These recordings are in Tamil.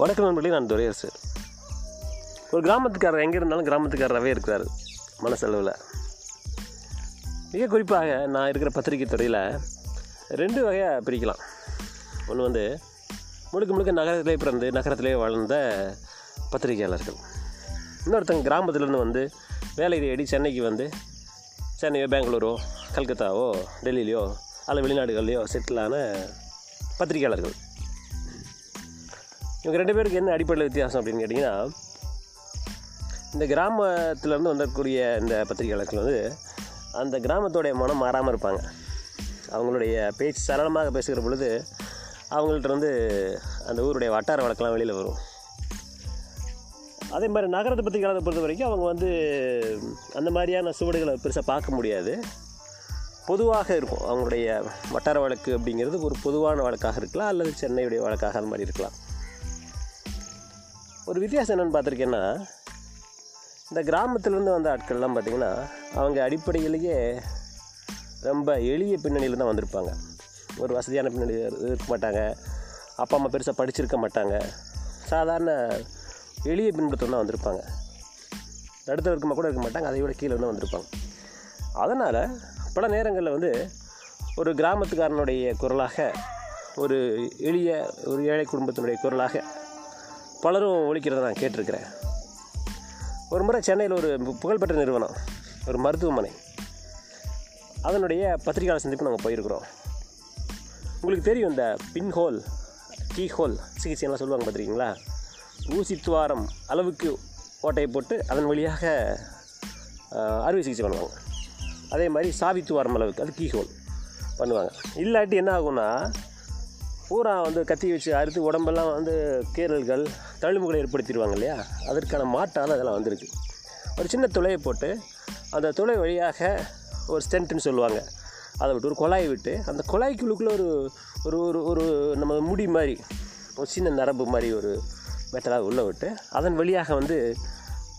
வணக்கம் நண்பர்களே, நான் துரையர் சார். ஒரு கிராமத்துக்காரர் எங்கே இருந்தாலும் கிராமத்துக்காரராகவே இருக்கிறார் மனசளவில். மிக குறிப்பாக நான் இருக்கிற பத்திரிகை துறையில் ரெண்டு வகையாக பிரிக்கலாம். ஒன்று முழுக்க முழுக்க நகரத்திலே பிறந்து நகரத்திலே வளர்ந்த பத்திரிகையாளர்கள், இன்னொருத்தங்க கிராமத்துலேருந்து வேலை தேடி சென்னைக்கு சென்னையோ பெங்களூரோ கல்கத்தாவோ டெல்லியிலையோ அல்ல வெளிநாடுகள்லையோ செட்டிலான பத்திரிகையாளர்கள். இவங்க ரெண்டு பேருக்கு என்ன அடிப்படையில் வித்தியாசம் அப்படின்னு கேட்டிங்கன்னா, இந்த கிராமத்துலேருந்து வந்தக்கூடிய இந்த பத்திரிகையாளர்கள் அந்த கிராமத்தோடைய மனம் மாறாமல் இருப்பாங்க. அவங்களுடைய பேச்சு சரளமாக பேசுகிற பொழுது அவங்கள்ட்ட அந்த ஊருடைய வட்டார வழக்கெல்லாம் வெளியில் வரும். அதே மாதிரி நகரத்தை பத்திரிகையாளரை பொறுத்த வரைக்கும் அவங்க அந்த மாதிரியான சுவடுகளை பெருசாக பார்க்க முடியாது. பொதுவாக இருக்கும் அவங்களுடைய வட்டார வழக்கு அப்படிங்கிறது ஒரு பொதுவான வழக்காக இருக்கலாம், அல்லது சென்னையுடைய வழக்காக அந்த மாதிரி இருக்கலாம். ஒரு வித்தியாசம் என்னென்னு பார்த்துருக்கேன்னா, இந்த கிராமத்துலேருந்து வந்த ஆட்கள்லாம் பார்த்திங்கன்னா அவங்க அடிப்படையிலேயே ரொம்ப எளிய பின்னணியில் தான் வந்திருப்பாங்க. ஒரு வசதியான பின்னணி இருக்க மாட்டாங்க, அப்பா அம்மா பெருசாக படிச்சிருக்க மாட்டாங்க, சாதாரண எளிய பின்புலத்தில் தான் வந்திருப்பாங்க. நடுத்தர இருக்கமாக கூட இருக்க மாட்டாங்க, அதை விட கீழே வந்திருப்பாங்க. அதனால் பல நேரங்களில் ஒரு கிராமத்துக்காரனுடைய குரலாக, ஒரு எளிய ஒரு ஏழை குடும்பத்தினுடைய குரலாக பலரும் ஒலிக்கிறத நான் கேட்டிருக்கிறேன். ஒரு முறை சென்னையில் ஒரு புகழ்பெற்ற நிறுவனம், ஒரு மருத்துவமனை, அதனுடைய பத்திரிகையாளர் சந்திப்பு நாங்கள் போயிருக்கிறோம். உங்களுக்கு தெரியும், இந்த பின்ஹோல் கீஹோல் சிகிச்சைலாம் சொல்லுவாங்க பார்த்துருக்கீங்களா? ஊசி துவாரம் அளவுக்கு ஓட்டையை போட்டு அதன் வழியாக அறுவை சிகிச்சை பண்ணுவாங்க. அதே மாதிரி சாவி துவாரம் அளவுக்கு அது கீஹோல் பண்ணுவாங்க. இல்லாட்டி என்ன ஆகும்னா, பூரா கத்தி வச்சு அறுத்து உடம்பெல்லாம் கீறல்கள் தழும்புகளை ஏற்படுத்திடுவாங்க இல்லையா? அதற்கான மாற்றால் அதெல்லாம் வந்திருக்கு. ஒரு சின்ன துளையை போட்டு அந்த துளை வழியாக ஒரு ஸ்டென்ட்னு சொல்லுவாங்க, அதை விட்டு ஒரு குழாயை விட்டு அந்த குழாய்க்குள்ளுக்குள்ளே ஒரு ஒரு ஒரு நம்ம முடி மாதிரி ஒரு சின்ன நரம்பு மாதிரி ஒரு மெட்டலாக உள்ளே விட்டு அதன் வழியாக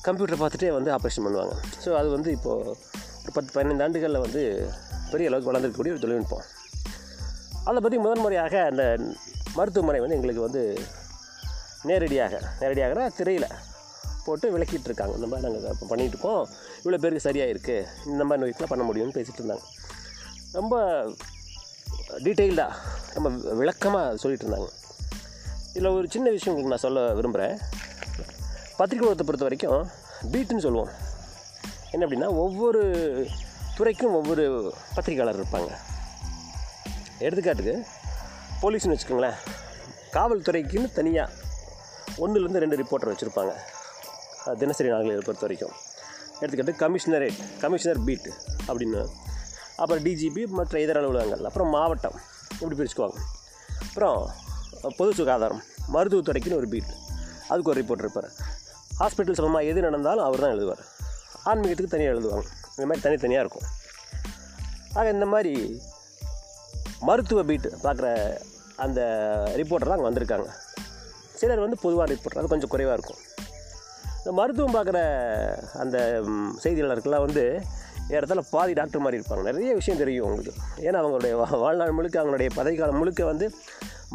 கம்ப்யூட்டர் பார்த்துட்டே ஆப்ரேஷன் பண்ணுவாங்க. ஸோ அது இப்போது ஒரு 10-15 ஆண்டுகளில் பெரிய அளவுக்கு வளர்ந்துருக்கக்கூடிய ஒரு தொழில்நுட்பம். அதை பற்றி முதன்முறையாக அந்த மருத்துவமனை எங்களுக்கு நேரடியாக திரையில் போட்டு விளக்கிட்டு இருக்காங்க. இந்த மாதிரி நாங்கள் இப்போ பண்ணிகிட்ருக்கோம், இவ்வளோ பேருக்கு சரியாக இருக்குது, இந்த மாதிரி நோய்க்குலாம் பண்ண முடியும்னு பேசிகிட்டு இருந்தாங்க. ரொம்ப டீட்டெயில்டாக ரொம்ப விளக்கமாக சொல்லிகிட்டு இருந்தாங்க. இதில் ஒரு சின்ன விஷயம் உங்களுக்கு நான் சொல்ல விரும்புகிறேன். பத்திரிகை உலகத்தை பொறுத்த வரைக்கும் பீட்டுன்னு சொல்லுவோம். என்ன அப்படின்னா, ஒவ்வொரு துறைக்கும் ஒவ்வொரு பத்திரிகையாளர் இருப்பாங்க. எடுத்துக்காட்டுக்கு போலீஸ்னு வச்சுக்கோங்களேன், காவல்துறைக்குன்னு தனியாக 1-2 ரிப்போர்ட்டர் வச்சுருப்பாங்க தினசரி நாளிதழை பொறுத்த வரைக்கும். எடுத்துக்காட்டு கமிஷனர் பீட் அப்படின்னு, அப்புறம் டிஜிபி மற்ற இதர அலுவலகங்கள், அப்புறம் மாவட்டம், இப்படி பிரிச்சுக்குவாங்க. அப்புறம் பொது சுகாதாரம் மருத்துவத்துறைக்குன்னு ஒரு பீட், அதுக்கு ஒரு ரிப்போர்ட்டர் இருப்பார். ஹாஸ்பிட்டல் சம்பந்தமாக எது நடந்தாலும் அவர் தான் எழுதுவார். ஆன்மீகத்துக்கு தனியாக எழுதுவாங்க. இந்த மாதிரி தனித்தனியாக இருக்கும். ஆக இந்த மாதிரி மருத்துவ பீட்டு பார்க்குற அந்த ரிப்போர்ட்டர் தான் வந்திருக்காங்க. சிலர் பொதுவாக ரிப்போர்ட்டர், அது கொஞ்சம் குறைவாக இருக்கும். இந்த மருத்துவம் பார்க்குற அந்த செய்தியாளர்கள்லாம் ஏறத்தால பாதி டாக்டர் மாதிரி இருப்பாங்க. நிறைய விஷயம் தெரியும் அவங்களுக்கு, ஏன்னா அவங்களுடைய வாழ்நாள் முழுக்க அவங்களுடைய பதவிக்காலம் முழுக்க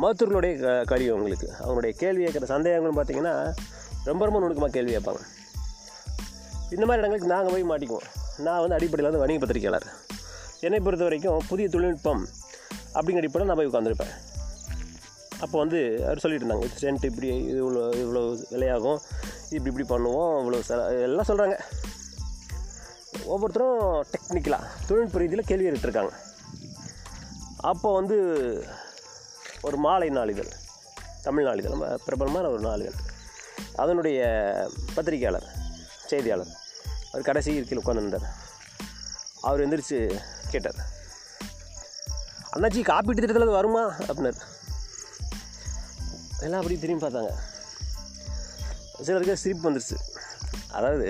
மருத்துவர்களுடைய கழியும். அவங்களுக்கு அவங்களுடைய கேள்வி கேட்குற சந்தேகங்கள்னு பார்த்திங்கன்னா ரொம்ப ரொம்ப நுணுக்கமாக கேள்வி கேட்பாங்க. இந்த மாதிரி இடங்களுக்கு நாங்கள் போய் மாட்டிக்குவோம். நான் அடிப்படையில் வணிக பத்திரிகையாளர். என்னை பொறுத்த வரைக்கும் புதிய தொழில்நுட்பம் அப்படிங்கிற இப்போ நான் போய் உட்காந்துருப்பேன். அப்போ அவர் சொல்லிட்டு இருந்தாங்க, ஸ்டென்ட் இப்படி இவ்வளோ விலையாகும், இப்படி பண்ணுவோம், இவ்வளோ எல்லாம் சொல்கிறாங்க. ஒவ்வொருத்தரும் டெக்னிக்கலாக தொழில்நுட்ப ரீதியில் கேள்வி கேட்டுருக்காங்க. அப்போ ஒரு மாலை நாளிதழ், தமிழ் நாளிதழ், நம்ம பிரபலமான ஒரு நாளிதழ், அதனுடைய பத்திரிகையாளர் செய்தியாளர் அவர் கடைசி இருக்கையில் உட்காந்துருந்தார். அவர் எந்திரிச்சு கேட்டார், அண்ணாச்சி காப்பீட்டு திட்டத்தில் அது வருமா அப்படின்னாரு. எல்லாம் அப்படி திரும்பி பார்த்தாங்க. சிலருக்கு சிரிப்பு வந்துருச்சு. அதாவது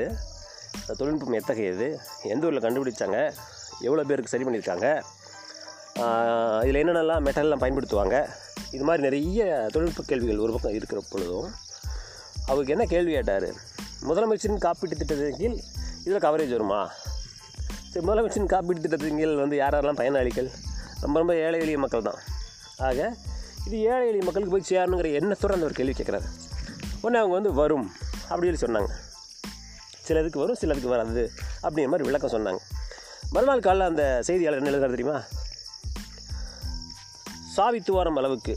தொழில்நுட்பம் எத்தகையது, எந்த ஊரில் கண்டுபிடிச்சாங்க, எவ்வளோ பேருக்கு சரி பண்ணியிருக்காங்க, இதில் என்னென்னலாம் மெட்டல்லாம் பயன்படுத்துவாங்க, இது மாதிரி நிறைய தொழில்நுட்ப கேள்விகள் ஒரு பக்கம் இருக்கிற பொழுதும் அவருக்கு என்ன கேள்வி கேட்டார், முதலமைச்சரின் காப்பீட்டு திட்டத்தின் கீழ் இதில் கவரேஜ் வருமா, சரி முதலமைச்சரின் காப்பீட்டு திட்டத்தின் கீழ் யாரெல்லாம் பயனாளிகள், ரொம்ப ரொம்ப ஏழை எளிய மக்கள் தான். ஆக இது ஏழை எளிய மக்களுக்கு போய் சேரணுங்கிற எண்ணத்தோடு ஒரு கேள்வி கேட்குறாரு. உடனே அவங்க வந்து வரும் அப்படின்னு சொன்னாங்க. சிலருக்கு வரும், சிலருக்கு வராது அப்படிங்கிற மாதிரி விளக்கம் சொன்னாங்க. மறுநாள் காலையில் அந்த செய்தியாளர் என்ன எழுதுறாரு தெரியுமா? சாவித்துவாரம் அளவுக்கு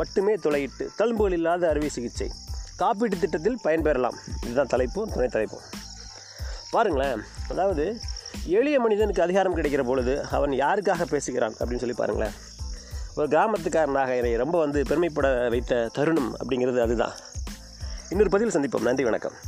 மட்டுமே துளையிட்டு தழும்புகள் இல்லாத அறுவை சிகிச்சை காப்பீட்டு திட்டத்தில் பயன்பெறலாம். இதுதான் தலைப்பும் துணை தலைப்பும். பாருங்களேன், அதாவது எளிய மனிதனுக்கு அதிகாரம் கிடைக்கிற பொழுது அவன் யாருக்காக பேசுகிறான் அப்படின்னு சொல்லி பாருங்களேன். ஒரு கிராமத்துக்காரனாக என்னை ரொம்ப வந்து பெருமைப்பட வைத்த தருணம் அப்படிங்கிறது அதுதான். இன்னொரு பதிவில் சந்திப்போம். நன்றி, வணக்கம்.